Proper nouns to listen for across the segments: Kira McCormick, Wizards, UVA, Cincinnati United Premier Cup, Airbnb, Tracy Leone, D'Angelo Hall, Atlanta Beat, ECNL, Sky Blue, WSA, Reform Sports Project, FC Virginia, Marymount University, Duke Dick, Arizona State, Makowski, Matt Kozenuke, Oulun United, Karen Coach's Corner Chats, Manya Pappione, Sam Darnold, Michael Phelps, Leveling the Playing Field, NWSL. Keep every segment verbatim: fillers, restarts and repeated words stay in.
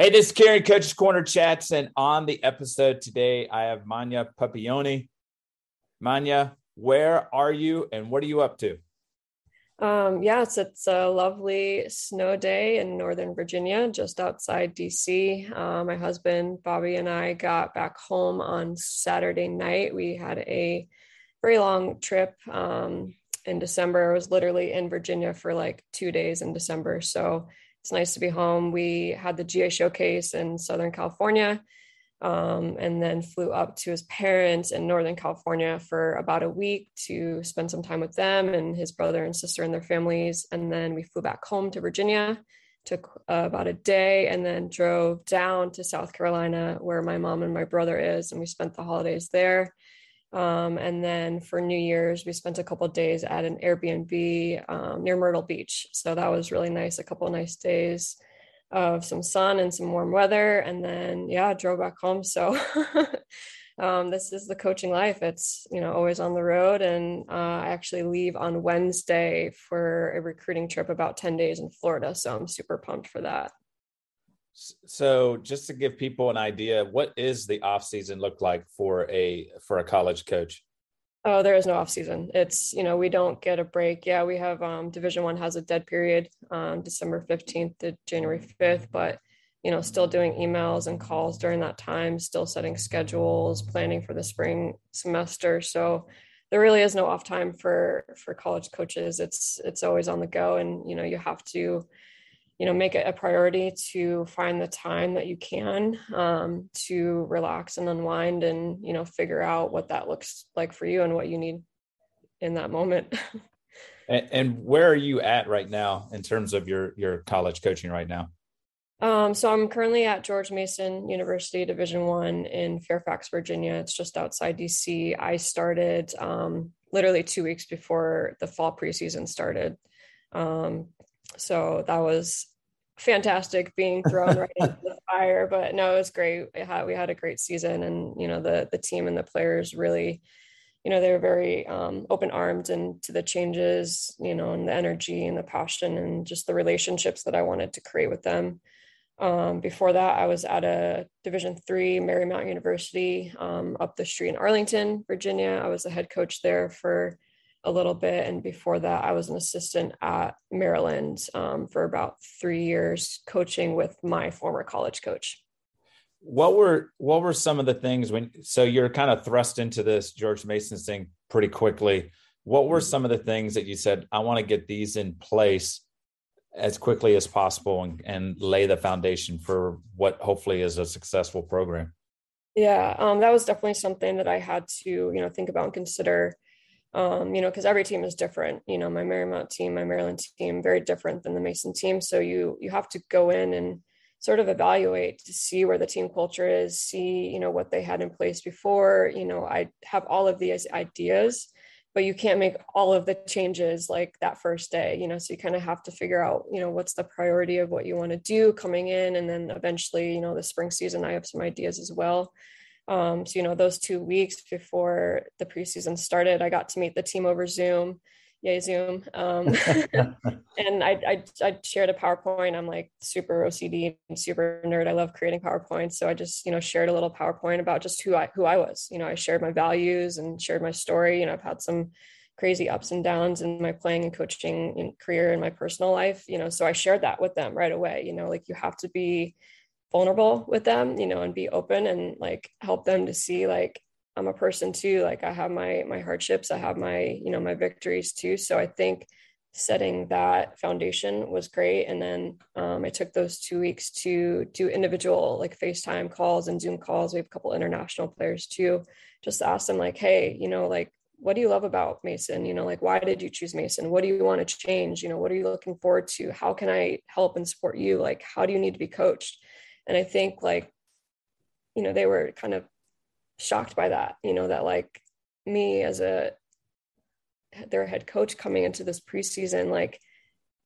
Hey, this is Karen Coach's Corner Chats, and on the episode today, I have Manya Pappione. Manya, where are you, and what are you up to? Um, yes, it's a lovely snow day in Northern Virginia, just outside D C. Uh, my husband, Bobby, and I got back home on Saturday night. We had a very long trip um, in December. I was literally in Virginia for like two days in December, so it's nice to be home. We had the G A showcase in Southern California, um, and then flew up to his parents in Northern California for about a week to spend some time with them and his brother and sister and their families. And then we flew back home to Virginia, took uh, about a day, and then drove down to South Carolina where my mom and my brother is. And we spent the holidays there. Um, and then for New Year's, we spent a couple of days at an Airbnb um, near Myrtle Beach. So that was really nice. A couple of nice days of some sun and some warm weather. And then, yeah, drove back home. So um, this is the coaching life. It's, you know, always on the road. And uh, I actually leave on Wednesday for a recruiting trip about ten days in Florida. So I'm super pumped for that. So just to give people an idea, what is the off season look like for a, for a college coach? Oh, there is no off season. It's, you know, we don't get a break. Yeah. We have um, Division One has a dead period um, December fifteenth to January fifth, but, you know, still doing emails and calls during that time, still setting schedules, planning for the spring semester. So there really is no off time for, for college coaches. It's, it's always on the go. And, you know, you have to, you know, make it a priority to find the time that you can um, to relax and unwind and, you know, figure out what that looks like for you and what you need in that moment. and, and where are you at right now in terms of your, your college coaching right now? Um, so I'm currently at George Mason University, Division One in Fairfax, Virginia. It's just outside D C. I started um, literally two weeks before the fall preseason started. Um, So that was fantastic being thrown right into the fire, but no, it was great. We had, we had a great season and, you know, the, the team and the players really, you know, they were very um, open armed and to the changes, you know, and the energy and the passion and just the relationships that I wanted to create with them. Um, before that, I was at a Division three Marymount University um, up the street in Arlington, Virginia. I was the head coach there for a little bit. And before that, I was an assistant at Maryland um, for about three years coaching with my former college coach. What were, what were some of the things when, so you're kind of thrust into this George Mason thing pretty quickly. What were some of the things that you said, I want to get these in place as quickly as possible and, and lay the foundation for what hopefully is a successful program? Yeah, um, that was definitely something that I had to, you know, think about and consider. Um, you know, because every team is different, you know, my Marymount team, my Maryland team, very different than the Mason team. So you, you have to go in and sort of evaluate to see where the team culture is, see, you know, what they had in place before. You know, I have all of these ideas, but you can't make all of the changes like that first day, you know, so you kind of have to figure out, you know, what's the priority of what you want to do coming in. And then eventually, you know, the spring season, I have some ideas as well. Um, so, you know, those two weeks before the preseason started, I got to meet the team over Zoom, yay Zoom. Um, and I, I, I shared a PowerPoint. I'm like super O C D and super nerd. I love creating PowerPoints. So I just, you know, shared a little PowerPoint about just who I, who I was, you know, I shared my values and shared my story. You know, I've had some crazy ups and downs in my playing and coaching and career and my personal life, you know, so I shared that with them right away. You know, like you have to be vulnerable with them, you know, and be open and like help them to see, like, I'm a person too. Like I have my, my hardships. I have my, you know, my victories too. So I think setting that foundation was great. And then um, I took those two weeks to do individual like FaceTime calls and Zoom calls. We have a couple international players too, just to ask them like, hey, you know, like, what do you love about Mason? You know, like, why did you choose Mason? What do you want to change? You know, what are you looking forward to? How can I help and support you? Like, how do you need to be coached? And I think like, you know, they were kind of shocked by that, you know, that like me as a, their head coach coming into this preseason, like,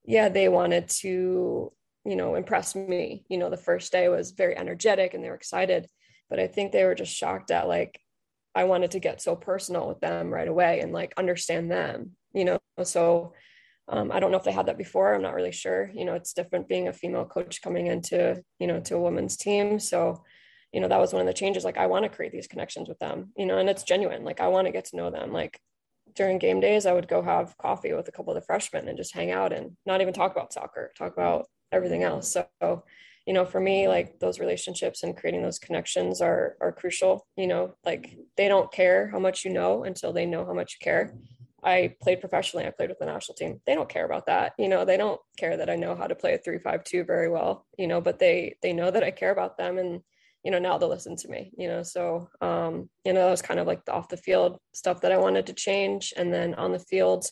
yeah, they wanted to, you know, impress me. You know, the first day was very energetic and they were excited, but I think they were just shocked at like, I wanted to get so personal with them right away and like understand them, you know? So Um, I don't know if they had that before. I'm not really sure. You know, it's different being a female coach coming into, you know, to a women's team. So, you know, that was one of the changes. Like, I want to create these connections with them, you know, and it's genuine. Like, I want to get to know them. Like, during game days, I would go have coffee with a couple of the freshmen and just hang out and not even talk about soccer, talk about everything else. So, you know, for me, like, those relationships and creating those connections are are crucial. You know, like, they don't care how much you know until they know how much you care. I played professionally. I played with the national team. They don't care about that. You know, they don't care that I know how to play a three five two very well, you know, but they, they know that I care about them, and, you know, now they'll listen to me, you know? So, um, you know, that was kind of like the off the field stuff that I wanted to change. And then on the field,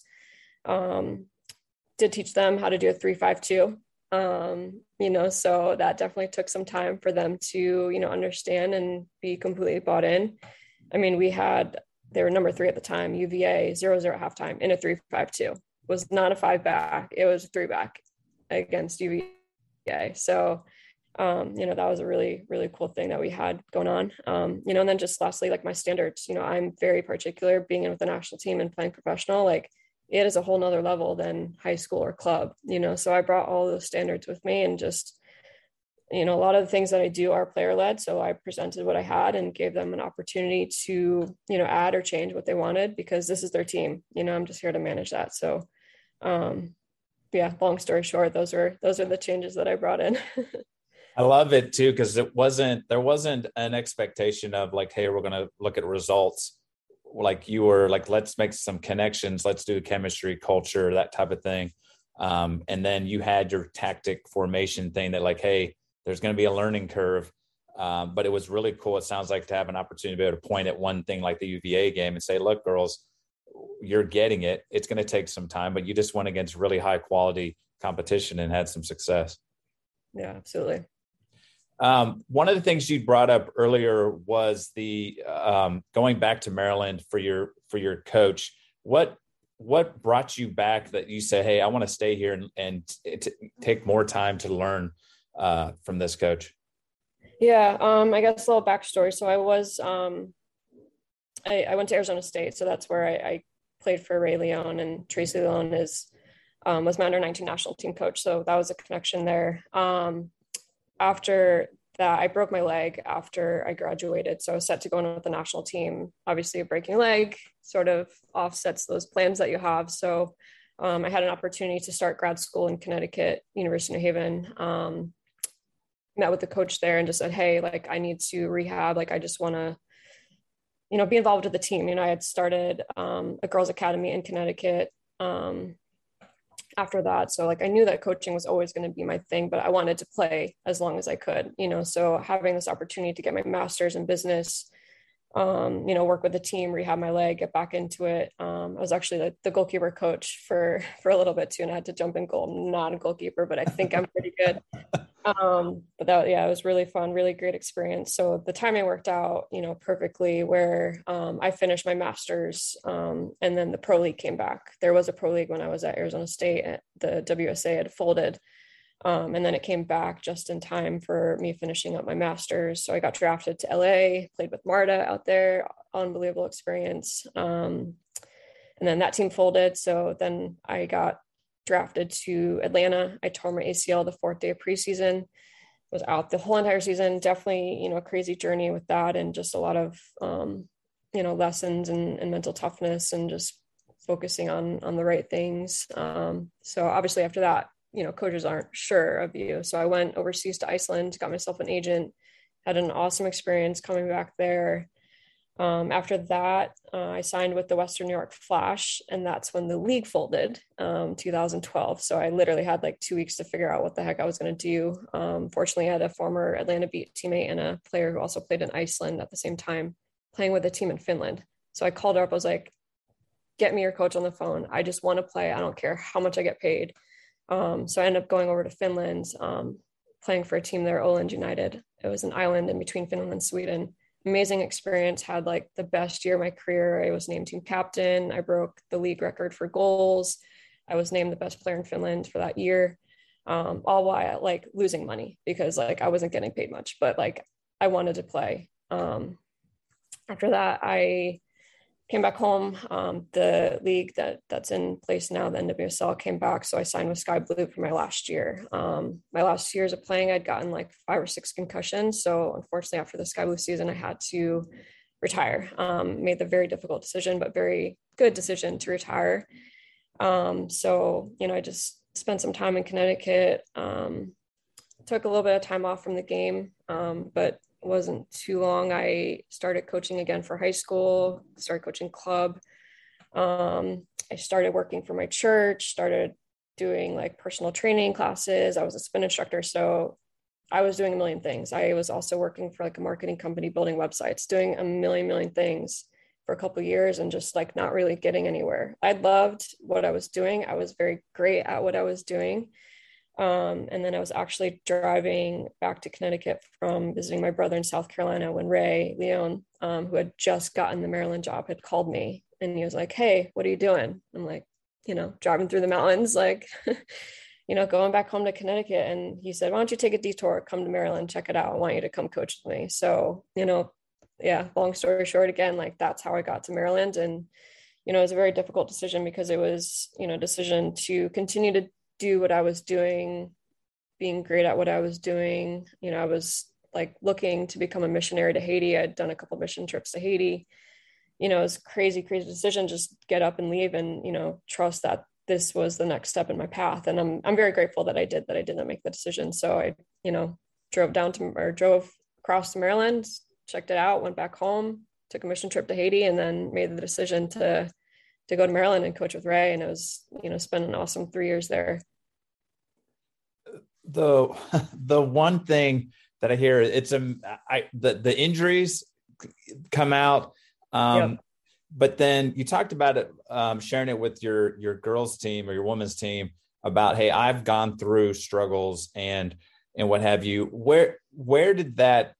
um, did teach them how to do a three five two, um, you know, so that definitely took some time for them to, you know, understand and be completely bought in. I mean, we had, they were number three at the time, U V A zero zero at halftime in a three five two. Was not a five back. It was a three back against U V A. So, um, you know, that was a really, really cool thing that we had going on. Um, you know, and then just lastly, like, my standards, you know, I'm very particular being in with the national team and playing professional. Like, it is a whole nother level than high school or club, you know? So I brought all those standards with me, and just, you know, a lot of the things that I do are player led. So I presented what I had and gave them an opportunity to, you know, add or change what they wanted, because this is their team. You know, I'm just here to manage that. So, um, yeah, long story short, those are, those are the changes that I brought in. I love it too, because it wasn't, there wasn't an expectation of like, hey, we're going to look at results. Like, you were like, let's make some connections. Let's do chemistry, culture, that type of thing. Um, and then you had your tactic formation thing that, like, hey, there's going to be a learning curve, um, but it was really cool. It sounds like, to have an opportunity to be able to point at one thing like the U V A game and say, look, girls, you're getting it. It's going to take some time, but you just went against really high quality competition and had some success. Yeah, absolutely. Um, one of the things you brought up earlier was the um, going back to Maryland for your, for your coach. What, what brought you back that you say, hey, I want to stay here and, and t- take more time to learn uh, from this coach? Yeah. Um, I guess a little backstory. So I was, um, I, I went to Arizona State. So that's where I, I played for Ray Leone, and Tracy Leone is, um, was my under nineteen national team coach. So that was a connection there. Um, after that, I broke my leg after I graduated. So I was set to go in with the national team. Obviously a breaking leg sort of offsets those plans that you have. So, um, I had an opportunity to start grad school in Connecticut, University of New Haven. Um, met with the coach there and just said, hey, like, I need to rehab. Like, I just want to, you know, be involved with the team. You know, I had started, um, a girls academy in Connecticut, um, after that. So, like, I knew that coaching was always going to be my thing, but I wanted to play as long as I could, you know, so having this opportunity to get my master's in business, um, you know, work with the team, rehab my leg, get back into it. Um, I was actually the, the goalkeeper coach for, for a little bit too. And I had to jump in goal. I'm not a goalkeeper, but I think I'm pretty good. Um, but that, yeah, it was really fun, really great experience. So the timing worked out, you know, perfectly, where, um, I finished my master's, um, and then the pro league came back. There was a pro league when I was at Arizona State. The W S A had folded. Um, and then it came back just in time for me finishing up my master's. So I got drafted to L A, played with Marta out there, unbelievable experience. Um, and then that team folded. So then I got drafted to Atlanta. I tore my A C L the fourth day of preseason, was out the whole entire season. Definitely, you know, a crazy journey with that, and just a lot of, um, you know, lessons and, and mental toughness, and just focusing on, on the right things. Um, so obviously after that, you know, coaches aren't sure of you. So I went overseas to Iceland, got myself an agent, had an awesome experience coming back there. Um, after that, uh, I signed with the Western New York Flash, and that's when the league folded, um, two thousand twelve. So I literally had like two weeks to figure out what the heck I was going to do. Um, fortunately, I had a former Atlanta Beat teammate and a player who also played in Iceland at the same time, playing with a team in Finland. So I called her up. I was like, get me your coach on the phone. I just want to play. I don't care how much I get paid. Um, so I ended up going over to Finland, um, playing for a team there, Oulun United. It was an island in between Finland and Sweden. Amazing experience. Had like the best year of my career. I was named team captain. I broke the league record for goals. I was named the best player in Finland for that year. Um, all while like losing money, because like I wasn't getting paid much, but like I wanted to play. Um, after that, I came back home. Um, the league that that's in place now, the N W S L, came back. So I signed with Sky Blue for my last year. Um, my last years of playing, I'd gotten like five or six concussions. So unfortunately, after the Sky Blue season, I had to retire. Um, made the very difficult decision, but very good decision to retire. Um, so, you know, I just spent some time in Connecticut, um, took a little bit of time off from the game, um, but wasn't too long. I started coaching again for high school, started coaching club. Um, I started working for my church, started doing like personal training classes. I was a spin instructor. So I was doing a million things. I was also working for like a marketing company, building websites, doing a million, million things for a couple of years and just like not really getting anywhere. I loved what I was doing. I was very great at what I was doing. Um, and then I was actually driving back to Connecticut from visiting my brother in South Carolina when Ray Leone, um, who had just gotten the Maryland job, had called me and he was like, "Hey, what are you doing?" I'm like, you know, driving through the mountains, like, you know, going back home to Connecticut. And he said, "Why don't you take a detour, come to Maryland, check it out. I want you to come coach with me." So, you know, yeah, long story short, again, like that's how I got to Maryland. And, you know, it was a very difficult decision because it was, you know, decision to continue to do what I was doing, being great at what I was doing. You know, I was like looking to become a missionary to Haiti. I'd done a couple mission trips to Haiti. You know, it was crazy, crazy decision, just get up and leave and, you know, trust that this was the next step in my path. And I'm, I'm very grateful that I did, that I did not make the decision. So I, you know, drove down to, or drove across to Maryland, checked it out, went back home, took a mission trip to Haiti, and then made the decision to, to go to Maryland and coach with Ray. And it was, you know, spent an awesome three years there. The, the one thing that I hear, it's, um, I, the, the injuries come out. Um, yep. But then you talked about it, um, sharing it with your, your girls team or your women's team about, "Hey, I've gone through struggles and, and what have you." Where, where did that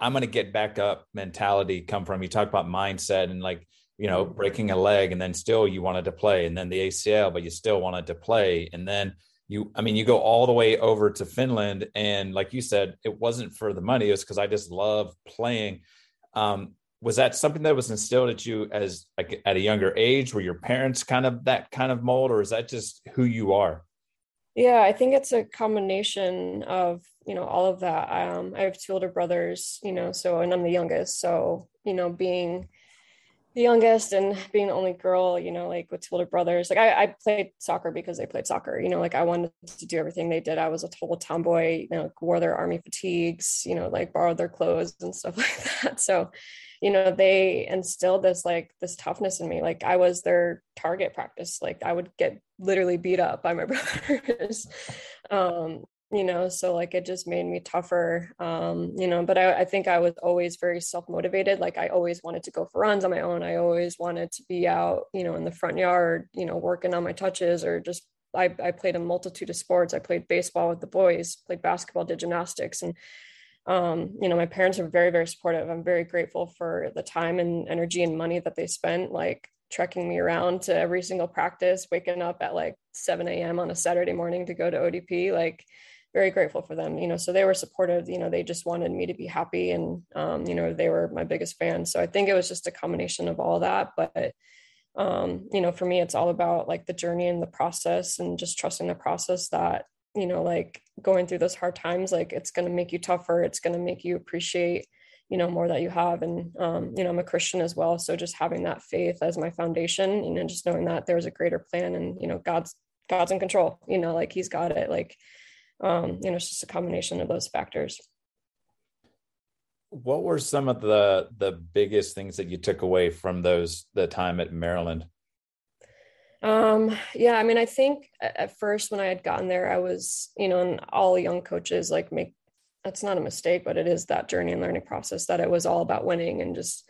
"I'm going to get back up" mentality come from? You talk about mindset and like, you know, breaking a leg and then still you wanted to play, and then the A C L, but you still wanted to play. And then you, I mean, you go all the way over to Finland. And like you said, it wasn't for the money. It was because I just love playing. Um, was that something that was instilled at you as like at a younger age? Were your parents kind of that kind of mold, or is that just who you are? Yeah, I think it's a combination of, you know, all of that. Um, I have two older brothers, you know, so, and I'm the youngest. So, you know, being the youngest and being the only girl, you know, like with two older brothers, like I, I played soccer because they played soccer, you know, like I wanted to do everything they did. I was a total tomboy, you know, like wore their army fatigues, you know, like borrowed their clothes and stuff like that. So, you know, they instilled this, like this toughness in me. Like I was their target practice. Like I would get literally beat up by my brothers, um, you know, so like, it just made me tougher, um, you know, but I, I think I was always very self-motivated. Like I always wanted to go for runs on my own. I always wanted to be out, you know, in the front yard, you know, working on my touches, or just, I, I played a multitude of sports. I played baseball with the boys, played basketball, did gymnastics. And, um, you know, my parents are very, very supportive. I'm very grateful for the time and energy and money that they spent, like trekking me around to every single practice, waking up at like seven a.m. on a Saturday morning to go to O D P, like very grateful for them, you know, so they were supportive, you know, they just wanted me to be happy. And, um, you know, they were my biggest fans. So I think it was just a combination of all that. But, um, you know, for me, it's all about like the journey and the process and just trusting the process that, you know, like going through those hard times, like it's going to make you tougher. It's going to make you appreciate, you know, more that you have. And, um, you know, I'm a Christian as well. So just having that faith as my foundation, you know, just knowing that there's a greater plan and, you know, God's, God's in control, you know, like he's got it. Like, um, you know, it's just a combination of those factors. What were some of the, the biggest things that you took away from those, the time at Maryland? Um, yeah, I mean, I think at first when I had gotten there, I was, you know, and all young coaches like make, that's not a mistake, but it is that journey and learning process that it was all about winning and just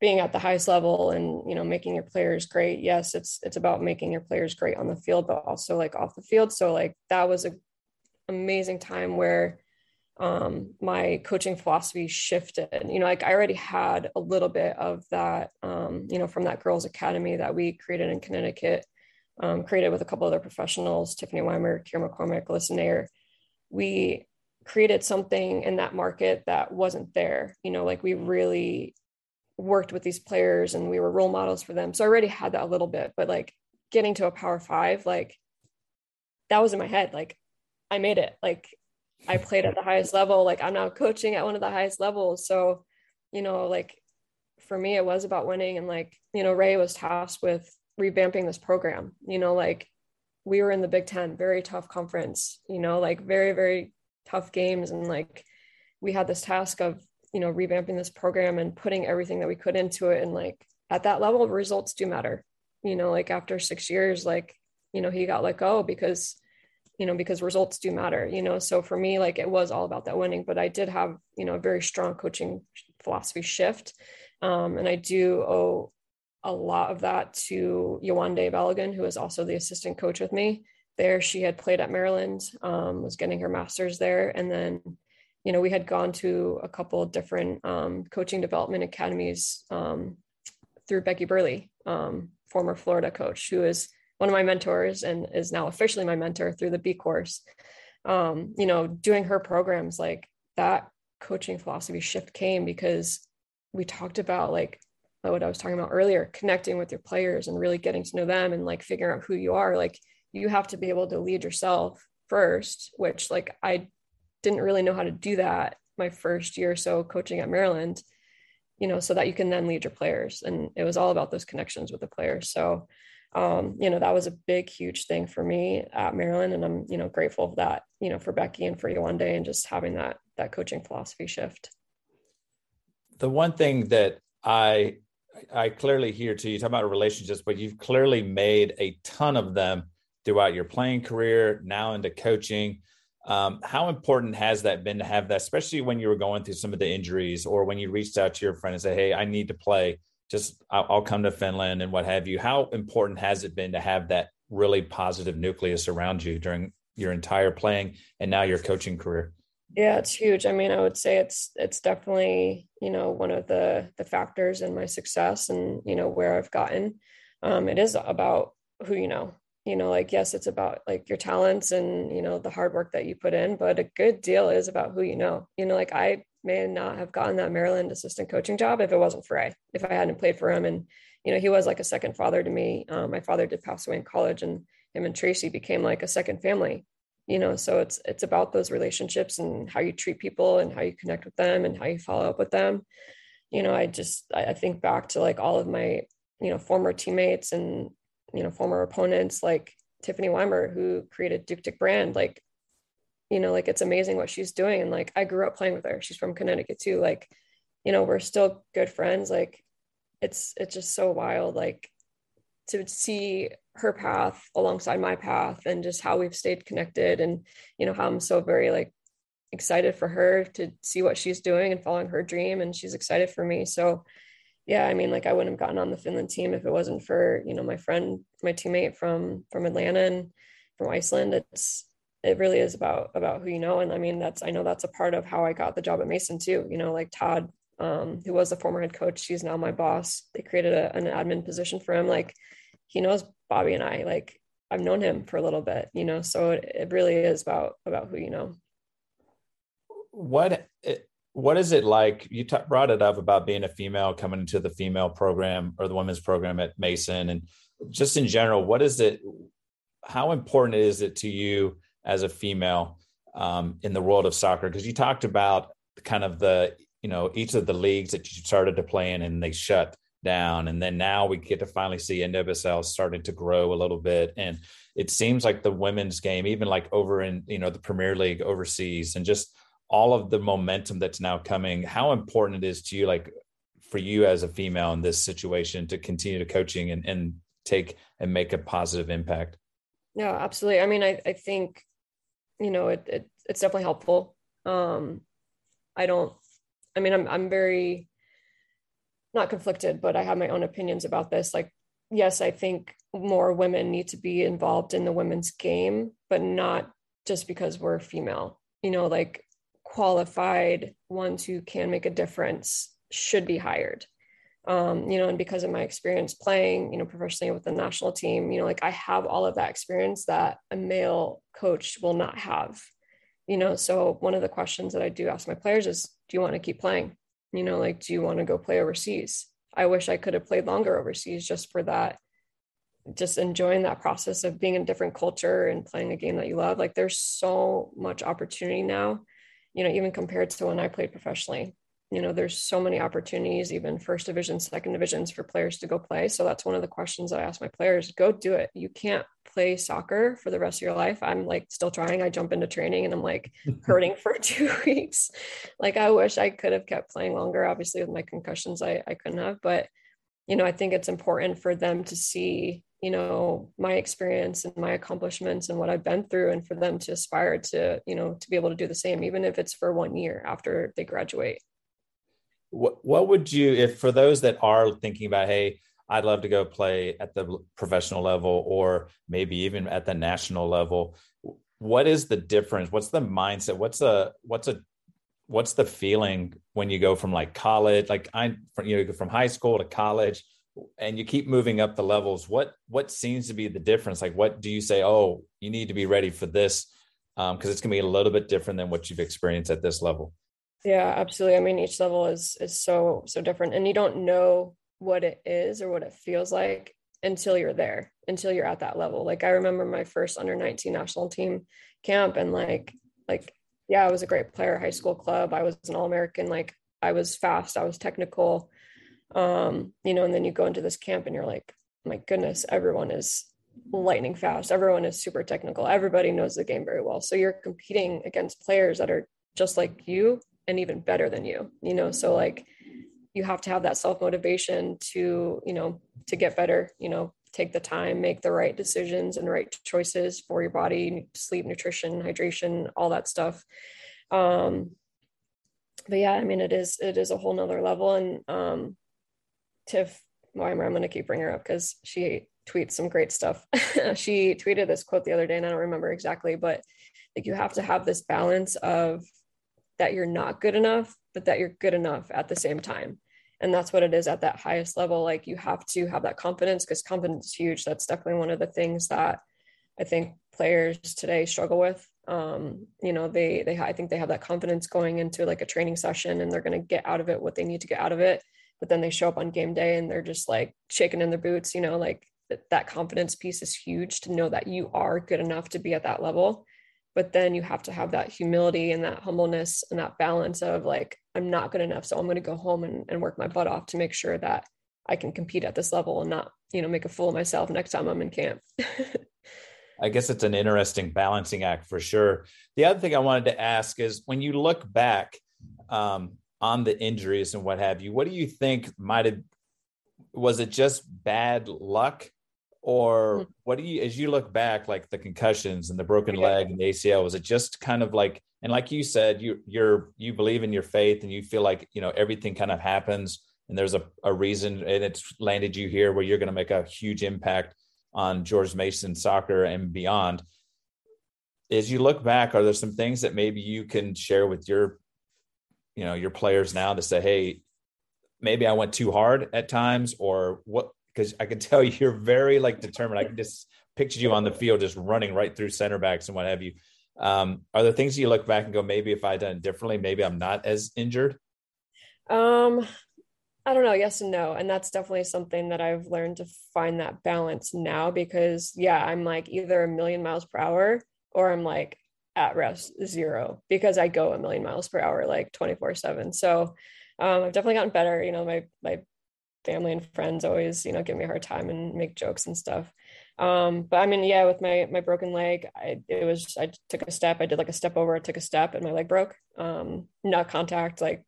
being at the highest level and, you know, making your players great. Yes, it's, it's about making your players great on the field, but also like off the field. So like, that was a amazing time where, um, my coaching philosophy shifted, you know, like I already had a little bit of that, um, you know, from that girls academy that we created in Connecticut, um, created with a couple other professionals, Tiffany Weimer, Kira McCormick, Lissa Nair. We created something in that market that wasn't there, you know, like we really worked with these players and we were role models for them. So I already had that a little bit, but like getting to a power five, like that was in my head. Like I made it, like I played at the highest level. Like I'm now coaching at one of the highest levels. So, you know, like for me, it was about winning. And like, you know, Ray was tasked with revamping this program, you know, like we were in the Big Ten, very tough conference, you know, like very, very tough games. And like, we had this task of, you know, revamping this program and putting everything that we could into it. And like at that level, results do matter, you know, like after six years, like, you know, he got let go because, you know, because results do matter, you know? So for me, like, it was all about that winning, but I did have, you know, a very strong coaching philosophy shift. Um, and I do owe a lot of that to Yawande Balogun, who is also the assistant coach with me there. She had played at Maryland, um, was getting her master's there. And then, you know, we had gone to a couple of different um, coaching development academies um, through Becky Burley, um, former Florida coach, who is one of my mentors and is now officially my mentor through the B course. Um, you know, doing her programs, like that coaching philosophy shift came because we talked about like what I was talking about earlier, connecting with your players and really getting to know them and like figuring out who you are. Like you have to be able to lead yourself first, which like I didn't really know how to do that my first year or so coaching at Maryland, you know, so that you can then lead your players. And it was all about those connections with the players. So, um, you know, that was a big, huge thing for me at Maryland. And I'm, you know, grateful for that, you know, for Becky and for Yawande and just having that, that coaching philosophy shift. The one thing that I, I clearly hear too, you talk about relationships, but you've clearly made a ton of them throughout your playing career, now into coaching. Um, how important has that been to have that, especially when you were going through some of the injuries or when you reached out to your friend and said, hey, I need to play, just I'll, I'll come to Finland and what have you. How important has it been to have that really positive nucleus around you during your entire playing and now your coaching career? Yeah, it's huge. I mean, I would say it's, it's definitely, you know, one of the, the factors in my success and, you know, where I've gotten. Um, it is about who, you know, you know, like, yes, it's about like your talents and, you know, the hard work that you put in, but a good deal is about who, you know, you know, like I may not have gotten that Maryland assistant coaching job if it wasn't for Ray, if I hadn't played for him. And, you know, he was like a second father to me. Um, my father did pass away in college and him and Tracy became like a second family. You know, so it's, it's about those relationships and how you treat people and how you connect with them and how you follow up with them. You know, I just, I think back to like all of my, you know, former teammates and, you know, former opponents like Tiffany Weimer, who created Duke Dick brand, like, you know, like it's amazing what she's doing. And like, I grew up playing with her. She's from Connecticut too. Like, you know, we're still good friends. Like it's, it's just so wild. Like to see her path alongside my path and just how we've stayed connected and, you know, how I'm so very like excited for her to see what she's doing and following her dream. And she's excited for me. So yeah, I mean, like I wouldn't have gotten on the Finland team if it wasn't for, you know, my friend, my teammate from, from Atlanta and from Iceland. It's, it really is about, about who you know. And I mean, that's, I know that's a part of how I got the job at Mason too, you know, like Todd, um, who was the former head coach. She's now my boss. They created a, an admin position for him. Like he knows Bobby and I, like I've known him for a little bit, you know, so it, it really is about, about who you know. What, what is it like? You t- brought it up about being a female coming into the female program or the women's program at Mason, and just in general, what is it, how important is it to you as a female um, in the world of soccer? Because you talked about kind of the, you know, each of the leagues that you started to play in and they shut down. And then now we get to finally see N W S L starting to grow a little bit. And it seems like the women's game, even like over in, you know, the Premier League overseas and just all of the momentum that's now coming, how important it is to you, like for you as a female in this situation to continue to coaching and, and take and make a positive impact. No, absolutely. I mean, I, I think, you know, it, it it's definitely helpful. Um, I don't, I mean, I'm, I'm very, not conflicted, but I have my own opinions about this. Like, yes, I think more women need to be involved in the women's game, but not just because we're female, you know, like qualified ones who can make a difference should be hired. Um, you know, and because of my experience playing, you know, professionally with the national team, you know, like I have all of that experience that a male coach will not have, you know? So one of the questions that I do ask my players is, do you want to keep playing? you know, like, do you want to go play overseas? I wish I could have played longer overseas just for that, just enjoying that process of being in a different culture and playing a game that you love. Like, there's so much opportunity now, you know, even compared to when I played professionally. You know, there's so many opportunities, even first division, second divisions, for players to go play. So that's one of the questions that I ask my players: go do it. You can't play soccer for the rest of your life. I'm like still trying. I jump into training and I'm like hurting for two weeks. Like, I wish I could have kept playing longer. Obviously with my concussions, I, I couldn't have, but you know, I think it's important for them to see, you know, my experience and my accomplishments and what I've been through, and for them to aspire to, you know, to be able to do the same, even if it's for one year after they graduate. What, what would you, if for those that are thinking about, hey, I'd love to go play at the professional level or maybe even at the national level, what is the difference? What's the mindset? What's a, what's a, what's the feeling when you go from like college, like I, you know, from high school to college, and you keep moving up the levels? What, what seems to be the difference? Like, what do you say, oh, you need to be ready for this? Um, 'cause it's gonna be a little bit different than what you've experienced at this level. Yeah, absolutely. I mean, each level is is so, so different, and you don't know what it is or what it feels like until you're there, until you're at that level. Like, I remember my first under nineteen national team camp, and like, like, yeah, I was a great player, high school club. I was an all-American. Like, I was fast, I was technical, um, you know, and then you go into this camp and you're like, my goodness, everyone is lightning fast. Everyone is super technical. Everybody knows the game very well. So you're competing against players that are just like you, and even better than you, you know? So like, you have to have that self-motivation to, you know, to get better, you know, take the time, make the right decisions and right choices for your body, sleep, nutrition, hydration, all that stuff. Um, but yeah, I mean, it is, it is a whole nother level. And um, Tiff Weimer, I'm going to keep bringing her up because she tweets some great stuff. She tweeted this quote the other day and I don't remember exactly, but like, you have to have this balance of that you're not good enough, but that you're good enough at the same time. And that's what it is at that highest level. Like, you have to have that confidence, because confidence is huge. That's definitely one of the things that I think players today struggle with. Um, you know, they, they, I think they have that confidence going into like a training session, and they're going to get out of it what they need to get out of it. But then they show up on game day and they're just like shaking in their boots, you know, like th- that confidence piece is huge, to know that you are good enough to be at that level. But then you have to have that humility and that humbleness and that balance of like, I'm not good enough, so I'm going to go home and, and work my butt off to make sure that I can compete at this level and not, you know, make a fool of myself next time I'm in camp. I guess it's an interesting balancing act for sure. The other thing I wanted to ask is, when you look back um, on the injuries and what have you, what do you think might have, was it just bad luck? Or what do you, as you look back, like the concussions and the broken leg and the A C L, was it just kind of like, and like you said, you, you're, you believe in your faith and you feel like, you know, everything kind of happens and there's a, a reason, and it's landed you here where you're going to make a huge impact on George Mason soccer and beyond. As you look back, are there some things that maybe you can share with your, you know, your players now to say, hey, maybe I went too hard at times, or what? Because I can tell you, you're very like determined. I can just picture you on the field just running right through center backs and what have you. Um, are there things you look back and go, maybe if I done differently, maybe I'm not as injured? Um, I don't know. Yes and no. And that's definitely something that I've learned to find that balance now, because yeah, I'm like either a million miles per hour or I'm like at rest zero, because I go a million miles per hour, like twenty-four seven. So um, I've definitely gotten better. You know, my, my, family and friends always, you know, give me a hard time and make jokes and stuff. Um, but I mean, yeah, with my, my broken leg, I, it was, I took a step, I did like a step over, I took a step and my leg broke. Um, no contact. Like,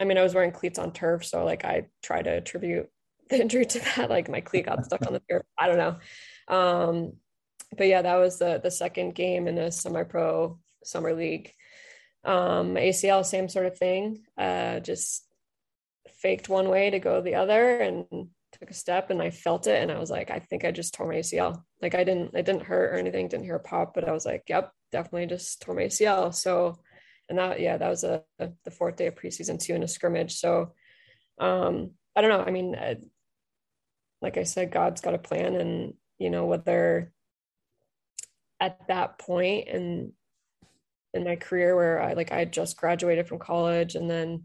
I mean, I was wearing cleats on turf. So like, I try to attribute the injury to that. Like my cleat got stuck on the turf. I don't know. Um, but yeah, that was the the second game in a semi-pro summer league. Um, A C L, same sort of thing. Uh, just, faked one way to go the other and took a step and I felt it. And I was like, I think I just tore my A C L. Like I didn't, it didn't hurt or anything. Didn't hear a pop, but I was like, yep, definitely just tore my A C L. So, and that, yeah, that was a, a the fourth day of preseason two in a scrimmage. So um, I don't know. I mean, I, like I said, God's got a plan, and you know, whether at that point in, in my career where I, like, I just graduated from college and then,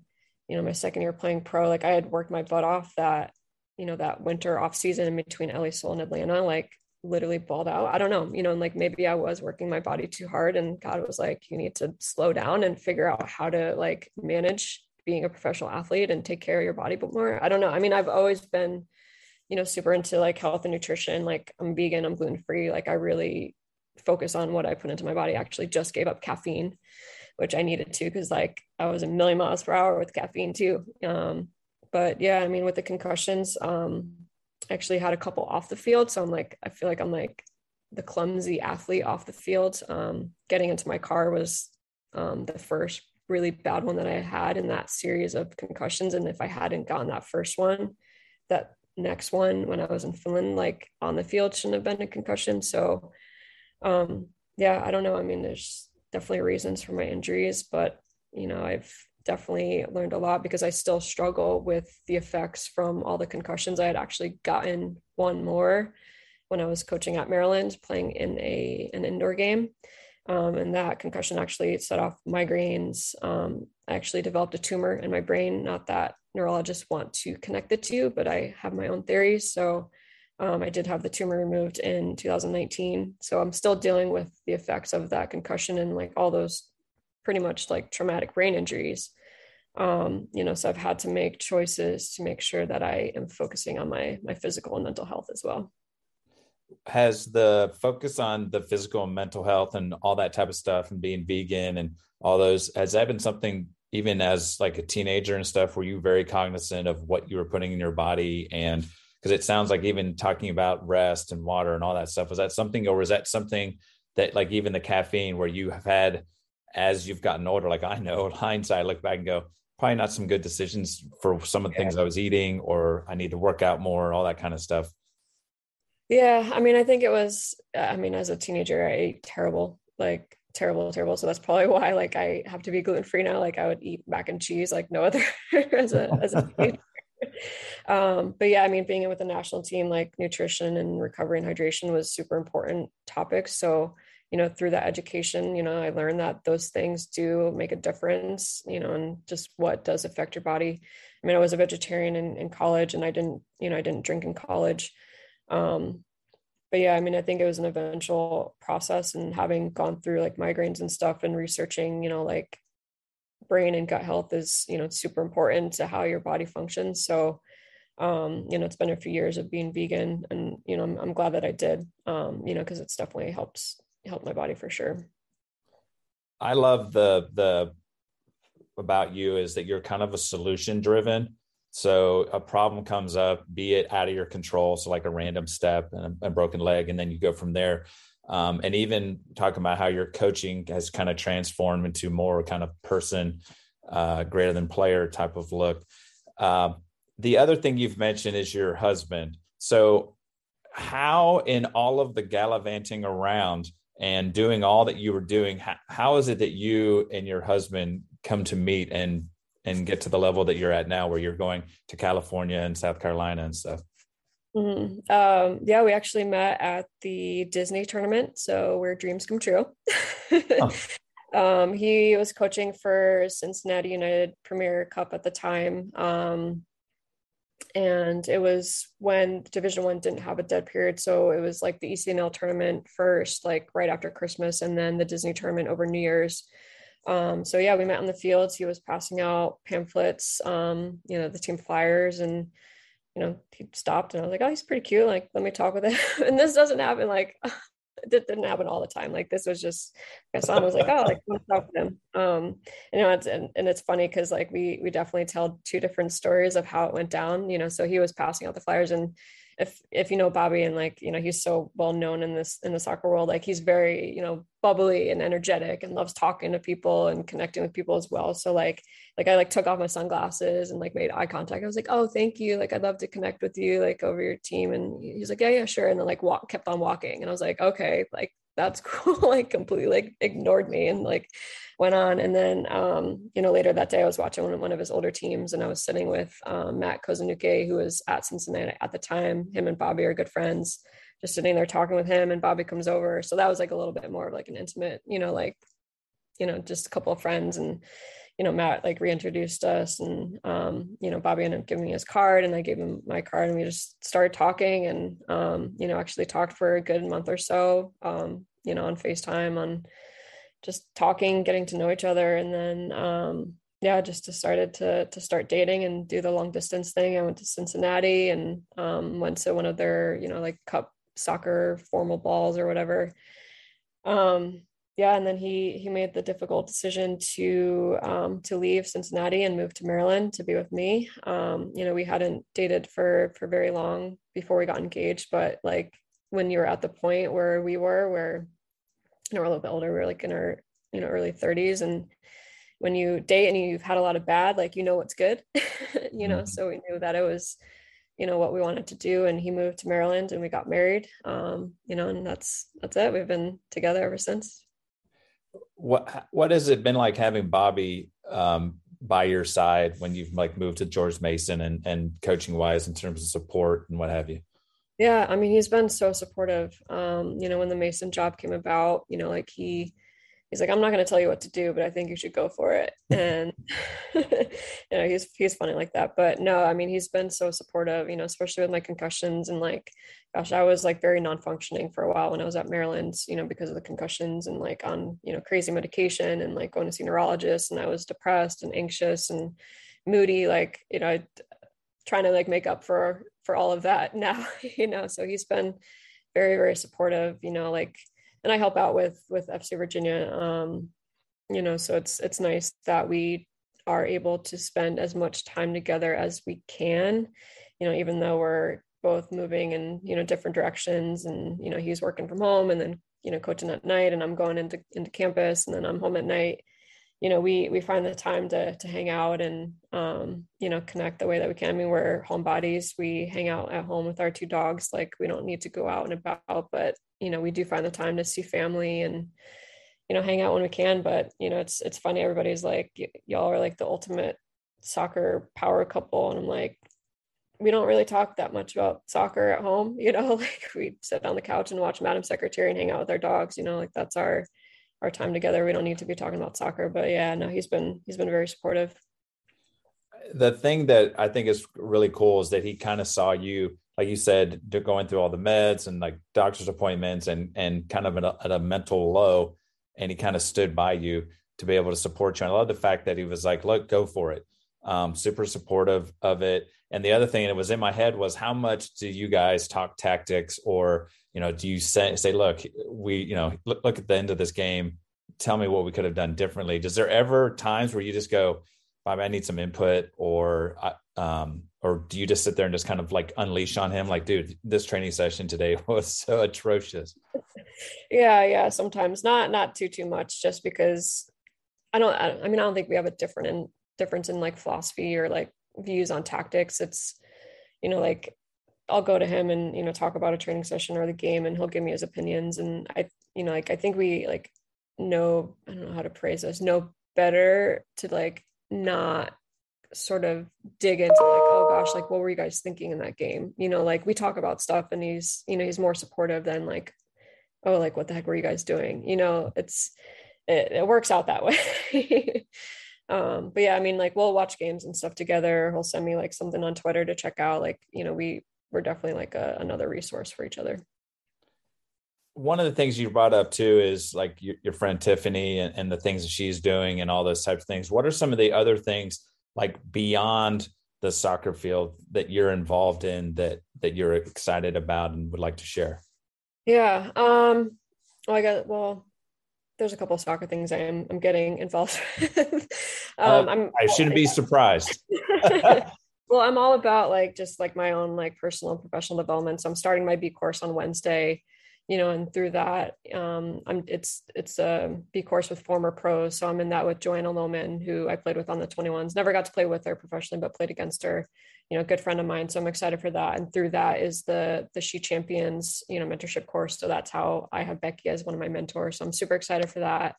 you know, my second year playing pro, like I had worked my butt off that, you know, that winter off season in between L A Soul and Atlanta, like literally balled out. I don't know, you know, and like, maybe I was working my body too hard and God was like, you need to slow down and figure out how to like manage being a professional athlete and take care of your body, but more, I don't know. I mean, I've always been, you know, super into like health and nutrition. Like I'm vegan, I'm gluten-free. Like I really focus on what I put into my body. I actually just gave up caffeine, which I needed to, cause like I was a million miles per hour with caffeine too. Um, but yeah, I mean, with the concussions, um, actually had a couple off the field. So I'm like, I feel like I'm like the clumsy athlete off the field. Um, getting into my car was um, the first really bad one that I had in that series of concussions. And if I hadn't gotten that first one, that next one, when I was in Finland, like on the field shouldn't have been a concussion. So um, yeah, I don't know. I mean, there's definitely reasons for my injuries, but you know, I've definitely learned a lot because I still struggle with the effects from all the concussions. I had actually gotten one more when I was coaching at Maryland, playing in a an indoor game. Um, and that concussion actually set off migraines. Um, I actually developed a tumor in my brain. Not that neurologists want to connect the two, but I have my own theories. So um, I did have the tumor removed in two thousand nineteen. So I'm still dealing with the effects of that concussion and like all those pretty much like traumatic brain injuries. Um, you know, so I've had to make choices to make sure that I am focusing on my, my physical and mental health as well. Has the focus on the physical and mental health and all that type of stuff and being vegan and all those, has that been something even as like a teenager and stuff, were you very cognizant of what you were putting in your body? And because it sounds like even talking about rest and water and all that stuff, was that something, or was that something that like even the caffeine where you have had as you've gotten older, like I know in hindsight, I look back and go, probably not some good decisions for some of the yeah. things I was eating, or I need to work out more, all that kind of stuff. Yeah. I mean, I think it was, I mean, as a teenager, I ate terrible, like terrible, terrible. So that's probably why, like, I have to be gluten-free now. Like I would eat mac and cheese, like no other as a, as a teenager. Um, but yeah, I mean, being with the national team, like nutrition and recovery and hydration was super important topics. So, you know, through that education, you know, I learned that those things do make a difference, you know, and just what does affect your body. I mean, I was a vegetarian in, in college and I didn't, you know, I didn't drink in college. Um, but yeah, I mean, I think it was an eventual process, and having gone through like migraines and stuff and researching, you know, like brain and gut health is, you know, it's super important to how your body functions. So, um, you know, it's been a few years of being vegan and, you know, I'm, I'm glad that I did, um, you know, cause it's definitely helps help my body for sure. I love the, the, about you is that you're kind of a solution driven. So a problem comes up, be it out of your control. So like a random step and a broken leg, and then you go from there. Um, and even talking about how your coaching has kind of transformed into more kind of person, uh, greater than player type of look. Uh, the other thing you've mentioned is your husband. So how in all of the gallivanting around and doing all that you were doing, how, how is it that you and your husband come to meet and and get to the level that you're at now where you're going to California and South Carolina and stuff? Mm-hmm. Um, yeah, we actually met at the Disney tournament. So we're dreams come true. Oh. um, he was coaching for Cincinnati United Premier Cup at the time. Um, and it was when Division One didn't have a dead period. So it was like the E C N L tournament first, like right after Christmas, and then the Disney tournament over New Year's. Um, so yeah, we met on the fields. He was passing out pamphlets, um, you know, the team flyers, and, you know, he stopped and I was like, oh, he's pretty cute. Like, let me talk with him. And this doesn't happen. Like it didn't happen all the time. Like this was just, my son was like, oh, like let's talk with him. Um, you know, it's, and, and it's funny cause like we, we definitely tell two different stories of how it went down, you know, so he was passing out the flyers, and if, if, you know, Bobby, and like, you know, he's so well known in this, in the soccer world, like he's very, you know, bubbly and energetic and loves talking to people and connecting with people as well. So like, like I like took off my sunglasses and like made eye contact. I was like, oh, thank you. Like, I'd love to connect with you, like over your team. And he's like, yeah, yeah, sure. And then like walk, kept on walking. And I was like, okay, like that's cool. Like completely like ignored me and like went on. And then, um, you know, later that day I was watching one of, one of his older teams, and I was sitting with um, Matt Kozenuke, who was at Cincinnati at the time. Him and Bobby are good friends, just sitting there talking with him, and Bobby comes over. So that was like a little bit more of like an intimate, you know, like, you know, just a couple of friends. And, you know, Matt like reintroduced us, and, um, you know, Bobby ended up giving me his card and I gave him my card, and we just started talking, and, um, you know, actually talked for a good month or so, um, you know, on FaceTime, on just talking, getting to know each other. And then, um, yeah, just decided to to start dating and do the long distance thing. I went to Cincinnati and um, went to one of their, you know, like cup soccer formal balls or whatever. Um, yeah. And then he, he made the difficult decision to, um, to leave Cincinnati and move to Maryland to be with me. Um, you know, we hadn't dated for, for very long before we got engaged, but like when you were at the point where we were, where, you know, we're a little bit older, we were like in our, you know, early thirties, and when you date and you've had a lot of bad, like, you know, what's good, you know, so we knew that it was, you know, what we wanted to do. And he moved to Maryland and we got married, um, you know, and that's, that's it. We've been together ever since. What, what has it been like having Bobby, um, by your side when you've like moved to George Mason and, and coaching wise in terms of support and what have you? Yeah. I mean, he's been so supportive. Um, you know, when the Mason job came about, you know, like he, He's like, I'm not going to tell you what to do, but I think you should go for it. And, you know, he's, he's funny like that, but no, I mean, he's been so supportive, you know, especially with my concussions and like, gosh, I was like very non-functioning for a while when I was at Maryland, you know, because of the concussions and like on, you know, crazy medication and like going to see neurologists, and I was depressed and anxious and moody, like, you know, trying to like make up for, for all of that now, you know, so he's been very, very supportive, you know, like, and I help out with, with F C Virginia, um, you know, so it's, it's nice that we are able to spend as much time together as we can, you know, even though we're both moving in, you know, different directions, and, you know, he's working from home and then, you know, coaching at night, and I'm going into, into campus, and then I'm home at night, you know, we, we find the time to, to hang out and, um, you know, connect the way that we can. I mean, we're homebodies. We hang out at home with our two dogs. Like, we don't need to go out and about, but, you know, we do find the time to see family and, you know, hang out when we can. But, you know, it's, it's funny. Everybody's like, y- y'all are like the ultimate soccer power couple. And I'm like, we don't really talk that much about soccer at home. You know, like we sit on the couch and watch Madam Secretary and hang out with our dogs, you know, like that's our, our time together. We don't need to be talking about soccer, but yeah, no, he's been, he's been very supportive. The thing that I think is really cool is that he kind of saw you, like you said, going through all the meds and like doctor's appointments and, and kind of at a, at a mental low. And he kind of stood by you to be able to support you. And I love the fact that he was like, look, go for it. Um, super supportive of it. And the other thing that was in my head was, how much do you guys talk tactics, or, you know, do you say, say, look, we, you know, look, look at the end of this game, tell me what we could have done differently. Does there ever times where you just go, I need some input, or, um, or do you just sit there and just kind of like unleash on him? Like, dude, this training session today was so atrocious. Yeah. Yeah. Sometimes not, not too, too much, just because I don't, I mean, I don't think we have a different in, difference in like philosophy or like views on tactics. It's, you know, like I'll go to him and, you know, talk about a training session or the game, and he'll give me his opinions. And I, you know, like, I think we like know, I don't know how to phrase this, know better to like, not sort of dig into like, oh gosh, like what were you guys thinking in that game? You know, like we talk about stuff, and he's, you know, he's more supportive than like, oh, like what the heck were you guys doing? You know, it's, it, it works out that way. um, but yeah, I mean, like we'll watch games and stuff together. He'll send me like something on Twitter to check out. Like, you know, we we're definitely like a, another resource for each other. One of the things you brought up too is like your, your friend Tiffany and, and the things that she's doing and all those types of things. What are some of the other things like beyond the soccer field that you're involved in that, that you're excited about and would like to share? Yeah. Um, well, I got, well, there's a couple of soccer things I am, I'm getting involved with. um, uh, I'm, I shouldn't be surprised. Well, I'm all about like, just like my own, like personal and professional development. So I'm starting my B course on Wednesday, you know, and through that, um, I'm, it's, it's a B course with former pros. So I'm in that with Joanna Loman, who I played with on the twenty-ones, never got to play with her professionally, but played against her, you know, good friend of mine. So I'm excited for that. And through that is the, the She Champions, you know, mentorship course. So that's how I have Becky as one of my mentors. So I'm super excited for that.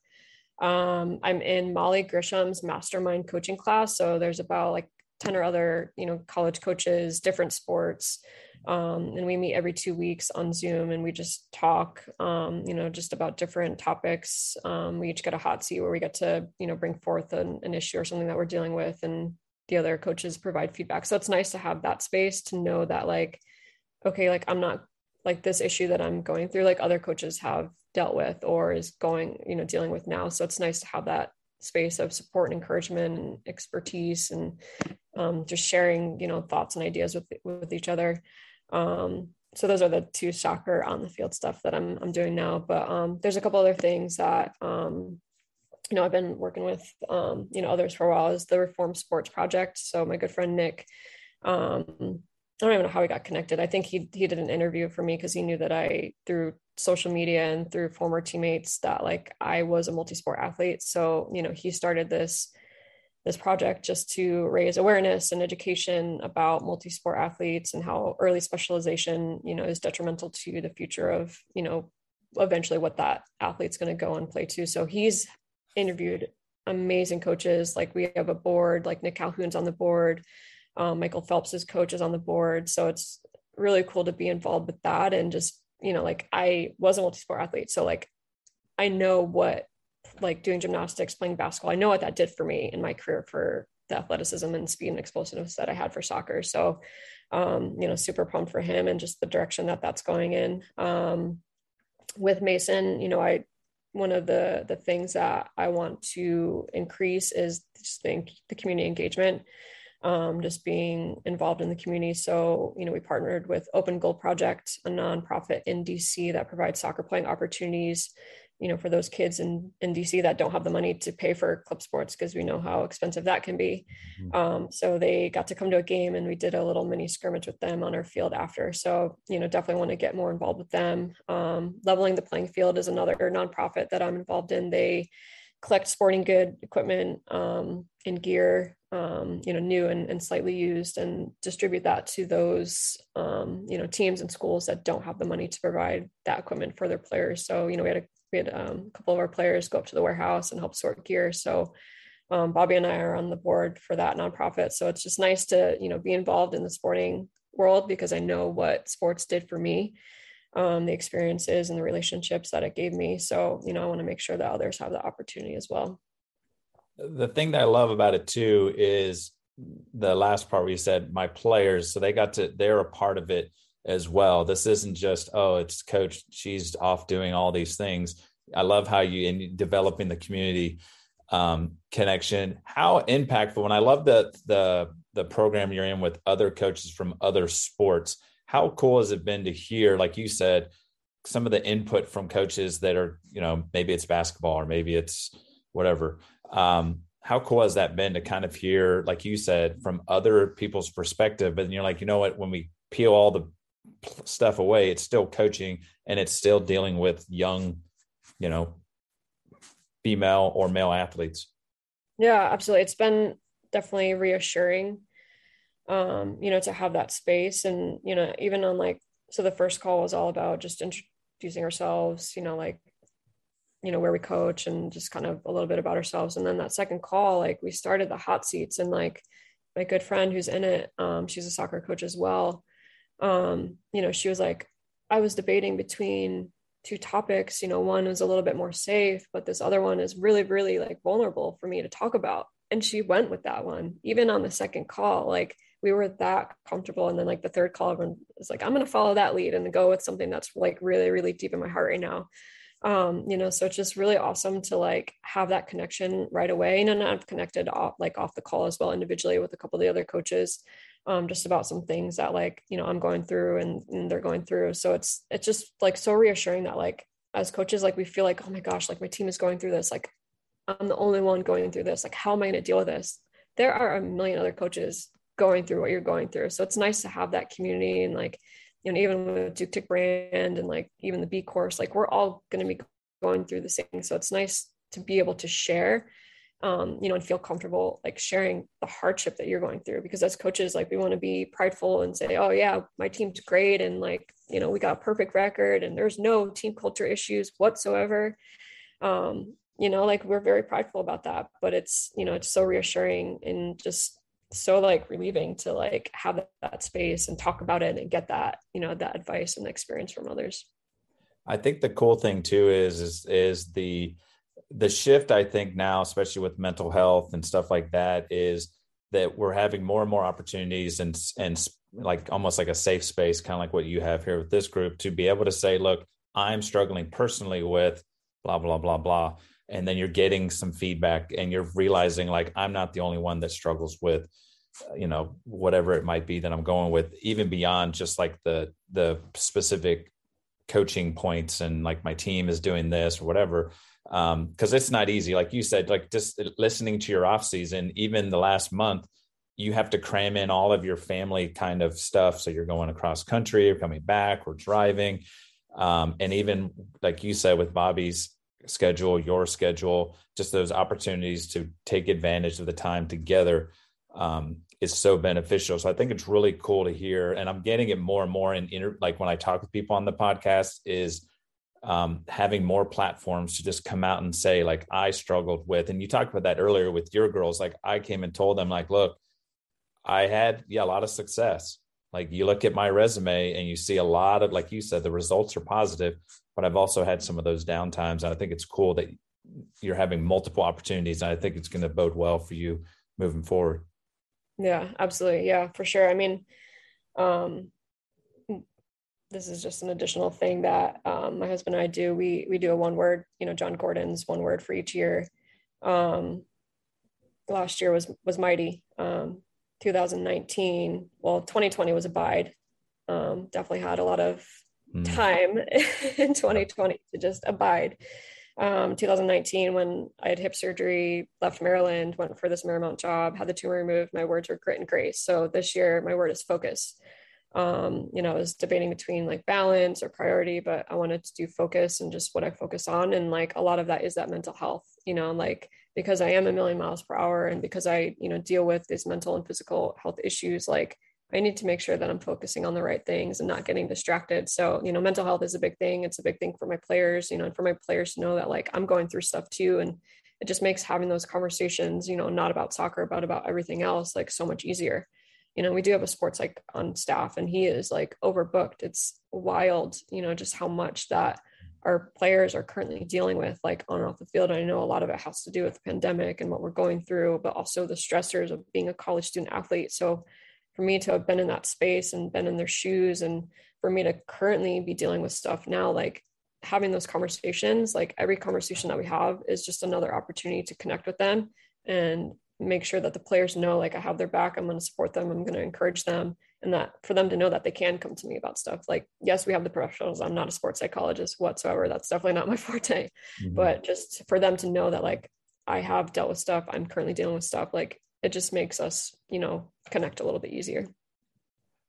Um, I'm in Molly Grisham's mastermind coaching class. So there's about like ten or other, you know, college coaches, different sports. Um, and we meet every two weeks on Zoom, and we just talk, um, you know, just about different topics. Um, we each get a hot seat where we get to, you know, bring forth an, an issue or something that we're dealing with, and the other coaches provide feedback. So it's nice to have that space to know that, like, okay, like I'm not like this issue that I'm going through, like other coaches have dealt with or is going, you know, dealing with now. So it's nice to have that space of support and encouragement and expertise, and um, just sharing, you know, thoughts and ideas with, with each other. Um, so those are the two soccer on the field stuff that I'm, I'm doing now, but um, there's a couple other things that, um, you know, I've been working with, um, you know, others for a while, is the Reform Sports Project. So my good friend, Nick, um, I don't even know how we got connected. I think he he did an interview for me because he knew that I, through social media and through former teammates, that like I was a multi-sport athlete. So, you know, he started this this project just to raise awareness and education about multi-sport athletes and how early specialization, you know, is detrimental to the future of, you know, eventually what that athlete's going to go and play to. So he's interviewed amazing coaches. Like we have a board, like Nick Calhoun's on the board. Um, Michael Phelps' coach is on the board. So it's really cool to be involved with that. And just, you know, like I was a multi-sport athlete. So like, I know what, like doing gymnastics, playing basketball, I know what that did for me in my career for the athleticism and speed and explosiveness that I had for soccer. So, um, you know, super pumped for him and just the direction that that's going in. Um, with Mason, you know, I, one of the, the things that I want to increase is just think the community engagement. Um, just being involved in the community. So, you know, we partnered with Open Goal Project, a nonprofit in D C that provides soccer playing opportunities, you know, for those kids in, in D C that don't have the money to pay for club sports, because we know how expensive that can be. Um, so they got to come to a game, and we did a little mini scrimmage with them on our field after. So, you know, definitely want to get more involved with them. Um, Leveling the Playing Field is another nonprofit that I'm involved in. They collect sporting good equipment um, and gear, um, you know, new and, and slightly used, and distribute that to those, um, you know, teams and schools that don't have the money to provide that equipment for their players. So, you know, we had a, we had um, a couple of our players go up to the warehouse and help sort gear. So um, Bobby and I are on the board for that nonprofit. So it's just nice to, you know, be involved in the sporting world, because I know what sports did for me. Um, the experiences and the relationships that it gave me. So, you know, I want to make sure that others have the opportunity as well. The thing that I love about it too is the last part where you said my players, so they got to, they're a part of it as well. This isn't just, oh, it's coach, she's off doing all these things. I love how you in developing the community um, connection, how impactful. And I love the, the, the program you're in with other coaches from other sports. How cool has it been to hear, like you said, some of the input from coaches that are, you know, maybe it's basketball or maybe it's whatever. Um, how cool has that been to kind of hear, like you said, from other people's perspective? And you're like, you know what, when we peel all the stuff away, it's still coaching, and it's still dealing with young, you know, female or male athletes. Yeah, absolutely. It's been definitely reassuring. Um, you know, to have that space. And, you know, even on like, so the first call was all about just introducing ourselves, you know, like, you know, where we coach and just kind of a little bit about ourselves. And then that second call, like we started the hot seats, and like my good friend who's in it, um, she's a soccer coach as well. Um, you know, she was like, I was debating between two topics, you know, one was a little bit more safe, but this other one is really, really like vulnerable for me to talk about. And she went with that one, even on the second call, like, we were that comfortable. And then like the third call, everyone was like, I'm going to follow that lead and go with something that's like really, really deep in my heart right now. Um, you know, so it's just really awesome to like have that connection right away. And then I've connected off, like off the call as well, individually with a couple of the other coaches, um, just about some things that like, you know, I'm going through and, and they're going through. So it's, it's just like so reassuring that like, as coaches, like we feel like, oh my gosh, like my team is going through this. Like I'm the only one going through this. Like, how am I going to deal with this? There are a million other coaches going through what you're going through. So it's nice to have that community. And like, you know, even with Duke Dick brand and like even the B course, like we're all going to be going through the same. So it's nice to be able to share, um, you know, and feel comfortable, like sharing the hardship that you're going through, because as coaches, like we want to be prideful and say, oh yeah, my team's great. And like, you know, we got a perfect record and there's no team culture issues whatsoever. Um, you know, like we're very prideful about that, but it's, you know, it's so reassuring and just, so like relieving to like have that, that space and talk about it and get that, you know, that advice and experience from others. I think the cool thing too is, is, is the, the shift I think now, especially with mental health and stuff like that, is that we're having more and more opportunities and, and like almost like a safe space, kind of like what you have here with this group, to be able to say, look, I'm struggling personally with blah, blah, blah, blah. And then you're getting some feedback and you're realizing like, I'm not the only one that struggles with, you know, whatever it might be that I'm going with, even beyond just like the, the specific coaching points and like my team is doing this or whatever. Um, cause it's not easy. Like you said, like just listening to your off season, even the last month, you have to cram in all of your family kind of stuff. So you're going across country, you're coming back, we're driving. Um, and even like you said, with Bobby's schedule, your schedule, just those opportunities to take advantage of the time together um, is so beneficial. So I think it's really cool to hear. And I'm getting it more and more in inter- like when I talk with people on the podcast is um, having more platforms to just come out and say, like, I struggled with, and you talked about that earlier with your girls. Like I came and told them like, look, I had yeah, a lot of success. Like you look at my resume and you see a lot of, like you said, the results are positive, but I've also had some of those downtimes. And I think it's cool that you're having multiple opportunities. And I think it's going to bode well for you moving forward. Yeah, absolutely. Yeah, for sure. I mean, um, this is just an additional thing that um, my husband and I do. We, we do a one word, you know, John Gordon's one word for each year. Um, last year was, was mighty. Um, twenty nineteen, well, twenty twenty was a bide. Um, definitely had a lot of time mm. in twenty twenty to just abide. Um, twenty nineteen, when I had hip surgery, left Maryland, went for this Marymount job, had the tumor removed, my words were grit and grace. So this year, my word is focus. Um, you know, I was debating between like balance or priority, but I wanted to do focus and just what I focus on. And like a lot of that is that mental health, you know, like because I am a million miles per hour and because I, you know, deal with these mental and physical health issues, like I need to make sure that I'm focusing on the right things and not getting distracted. So, you know, mental health is a big thing. It's a big thing for my players, you know, and for my players to know that like I'm going through stuff too. And it just makes having those conversations, you know, not about soccer, but about everything else, like so much easier. You know, we do have a sports like on staff and he is like overbooked. It's wild, you know, just how much that our players are currently dealing with, like on and off the field. I know a lot of it has to do with the pandemic and what we're going through, but also the stressors of being a college student athlete. So for me to have been in that space and been in their shoes, and for me to currently be dealing with stuff now, like having those conversations, like every conversation that we have is just another opportunity to connect with them and make sure that the players know, like, I have their back, I'm going to support them, I'm going to encourage them, and that for them to know that they can come to me about stuff. Like, yes, we have the professionals. I'm not a sports psychologist whatsoever. That's definitely not my forte, mm-hmm. but just for them to know that, like, I have dealt with stuff. I'm currently dealing with stuff. Like, it just makes us, you know, connect a little bit easier.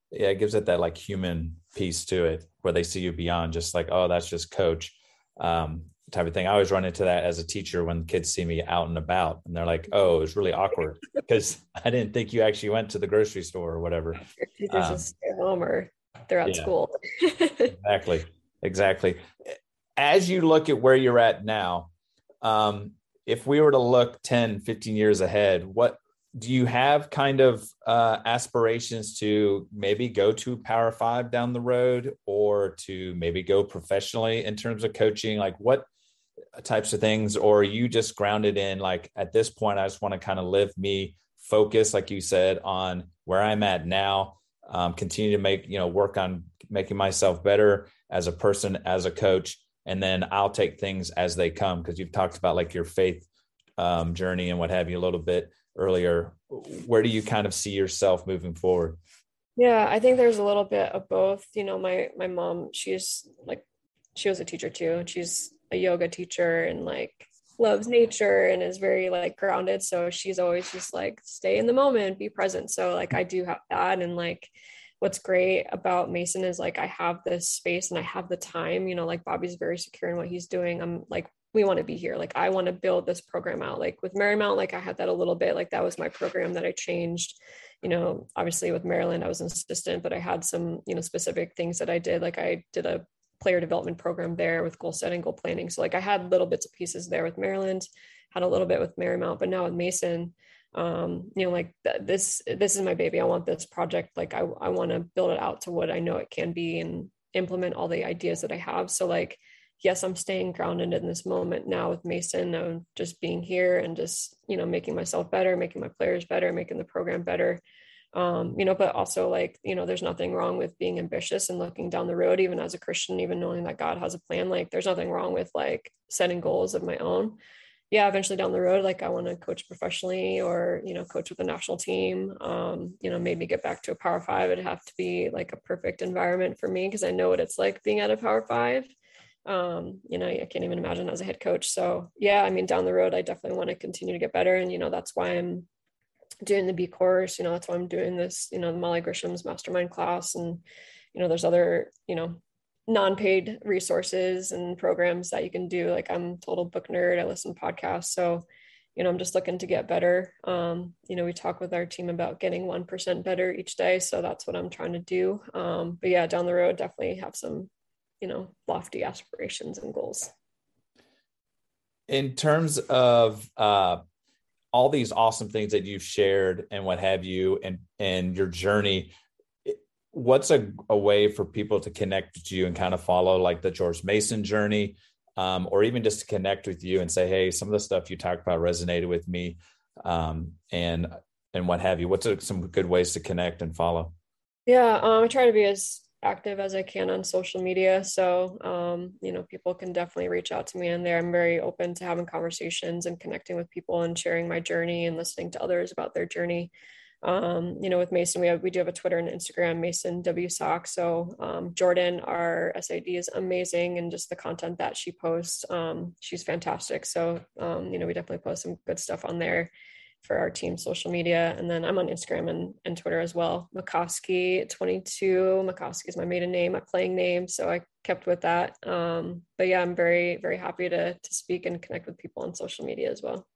Yeah. It gives it that like human piece to it where they see you beyond just like, oh, that's just coach. Um, type of thing. I always run into that as a teacher when kids see me out and about and they're like, oh, it was really awkward because I didn't think you actually went to the grocery store or whatever. Your teachers um, just stay at home or they're at yeah, school. Exactly. Exactly. As you look at where you're at now, um, if we were to look ten, fifteen years ahead, what do you have kind of uh, aspirations to maybe go to Power Five down the road or to maybe go professionally in terms of coaching? Like what types of things, or are you just grounded in like, at this point, I just want to kind of live me focus, like you said, on where I'm at now, um, continue to make, you know, work on making myself better as a person, as a coach, and then I'll take things as they come. Cause you've talked about like your faith um, journey and what have you a little bit earlier. Where do you kind of see yourself moving forward? Yeah, I think there's a little bit of both. You know, my, my mom, she's like, she was a teacher too. And she's a yoga teacher and like loves nature and is very like grounded. So she's always just like, stay in the moment, be present. So like, I do have that. And like, what's great about Mason is like, I have this space and I have the time, you know, like Bobby's very secure in what he's doing. I'm like, we want to be here. Like, I want to build this program out. Like with Marymount, like I had that a little bit, like that was my program that I changed, you know, obviously with Maryland, I was an assistant, but I had some, you know, specific things that I did. Like I did a player development program there with goal setting, goal planning. So like I had little bits of pieces there with Maryland, had a little bit with Marymount, but now with Mason, um, you know, like th- this, this is my baby. I want this project. Like I, I want to build it out to what I know it can be and implement all the ideas that I have. So like, yes, I'm staying grounded in this moment now with Mason, I'm just being here and just, you know, making myself better, making my players better, making the program better. Um, you know, but also like, you know, there's nothing wrong with being ambitious and looking down the road, even as a Christian, even knowing that God has a plan. Like there's nothing wrong with like setting goals of my own. Yeah. Eventually down the road, like I want to coach professionally or, you know, coach with the national team, um, you know, maybe get back to a power five. It'd have to be like a perfect environment for me, 'cause I know what it's like being at a power five. Um, you know, I can't even imagine as a head coach. So yeah, I mean, down the road, I definitely want to continue to get better. And, you know, that's why I'm doing the B course, you know, that's why I'm doing this, you know, the Molly Grisham's mastermind class. And, you know, there's other, you know, non-paid resources and programs that you can do. Like I'm total book nerd. I listen to podcasts. So, you know, I'm just looking to get better. Um, you know, we talk with our team about getting one percent better each day. So that's what I'm trying to do. Um, but yeah, down the road, definitely have some, you know, lofty aspirations and goals. In terms of, uh, all these awesome things that you've shared and what have you, and, and your journey, what's a, a way for people to connect with you and kind of follow like the George Mason journey, um, or even just to connect with you and say, hey, some of the stuff you talked about resonated with me, um, and, and what have you, what's a, some good ways to connect and follow? Yeah. Um, I try to be as active as I can on social media. So, um, you know, people can definitely reach out to me in there. I'm very open to having conversations and connecting with people and sharing my journey and listening to others about their journey. Um, you know, with Mason, we have, we do have a Twitter and Instagram, Mason W Sock. So, um, Jordan, our S A D, is amazing. And just the content that she posts, um, she's fantastic. So, um, you know, we definitely post some good stuff on there for our team social media. And then I'm on Instagram and, and Twitter as well. Makowski twenty-two. Makowski is my maiden name, my playing name. So I kept with that. Um, but yeah, I'm very, very happy to to speak and connect with people on social media as well.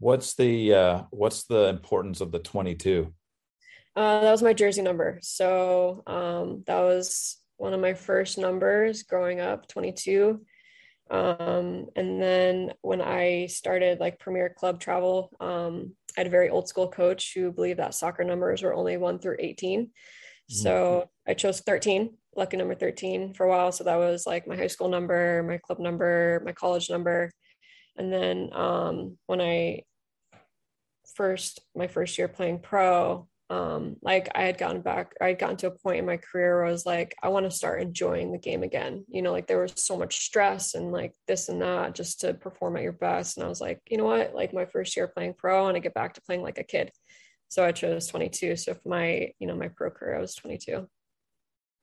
What's the, uh, what's the importance of the twenty-two? Uh, that was my jersey number. So um, that was one of my first numbers growing up, twenty-two. Um, and then when I started like Premier Club Travel, um, I had a very old school coach who believed that soccer numbers were only one through eighteen. Mm-hmm. So I chose thirteen, lucky number thirteen for a while. So that was like my high school number, my club number, my college number. And then, um, when I first, my first year playing pro, um, like I had gotten back, I had gotten to a point in my career where I was like, I want to start enjoying the game again. You know, like there was so much stress and like this and that just to perform at your best. And I was like, you know what, like my first year playing pro and I get back to playing like a kid. So I chose twenty-two. So for my, you know, my pro career, I was twenty-two.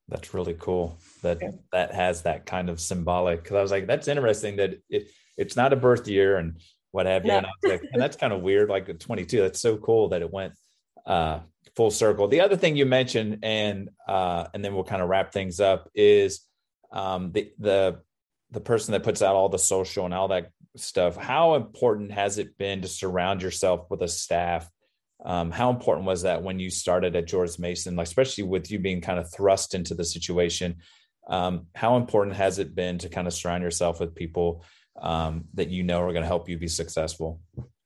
That's really cool. That, yeah. that has that kind of symbolic. 'Cause I was like, that's interesting that it, it's not a birth year and what have you. Yeah. And, I was like, and that's kind of weird. Like twenty-two, that's so cool that it went, uh, full circle. The other thing you mentioned, and uh, and then we'll kind of wrap things up, is um, the the the person that puts out all the social and all that stuff. How important has it been to surround yourself with a staff? Um, how important was that when you started at George Mason, like especially with you being kind of thrust into the situation? Um, how important has it been to kind of surround yourself with people um, that you know are going to help you be successful?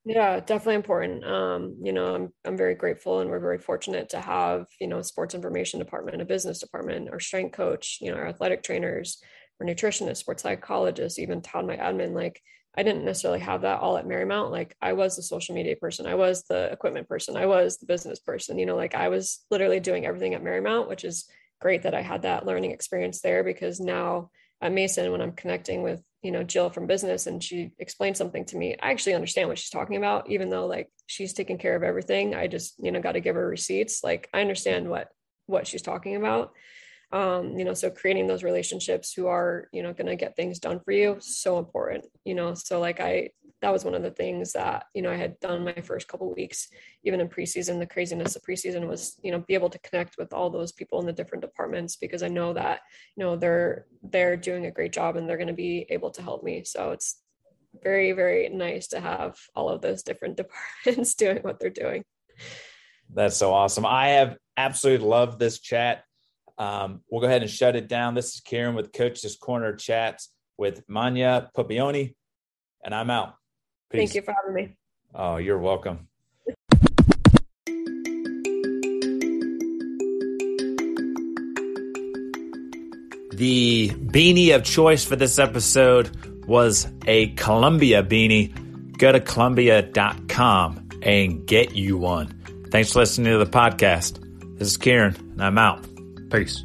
Yeah, definitely important. Um, you know, I'm I'm very grateful, and we're very fortunate to have, you know, a sports information department, a business department, our strength coach, you know, our athletic trainers, our nutritionists, sports psychologists, even Todd, my admin. Like I didn't necessarily have that all at Marymount. Like I was the social media person, I was the equipment person, I was the business person, you know, like I was literally doing everything at Marymount, which is great that I had that learning experience there, because now at Mason, when I'm connecting with, you know, Jill from business and she explained something to me, I actually understand what she's talking about, even though like she's taking care of everything. I just, you know, got to give her receipts. Like I understand what, what she's talking about. Um, you know, so creating those relationships who are, you know, going to get things done for you. So important, you know, so like I, that was one of the things that, you know, I had done my first couple of weeks, even in preseason, the craziness of preseason was, you know, be able to connect with all those people in the different departments, because I know that, you know, they're, they're doing a great job and they're going to be able to help me. So it's very, very nice to have all of those different departments doing what they're doing. That's so awesome. I have absolutely loved this chat. Um, we'll go ahead and shut it down. This is Karen with Coach's Corner Chats with Manya Pappione, and I'm out. Peace. Thank you for having me. Oh, you're welcome. The beanie of choice for this episode was a Columbia beanie. Go to Columbia dot com and get you one. Thanks for listening to the podcast. This is Kieran, and I'm out. Peace.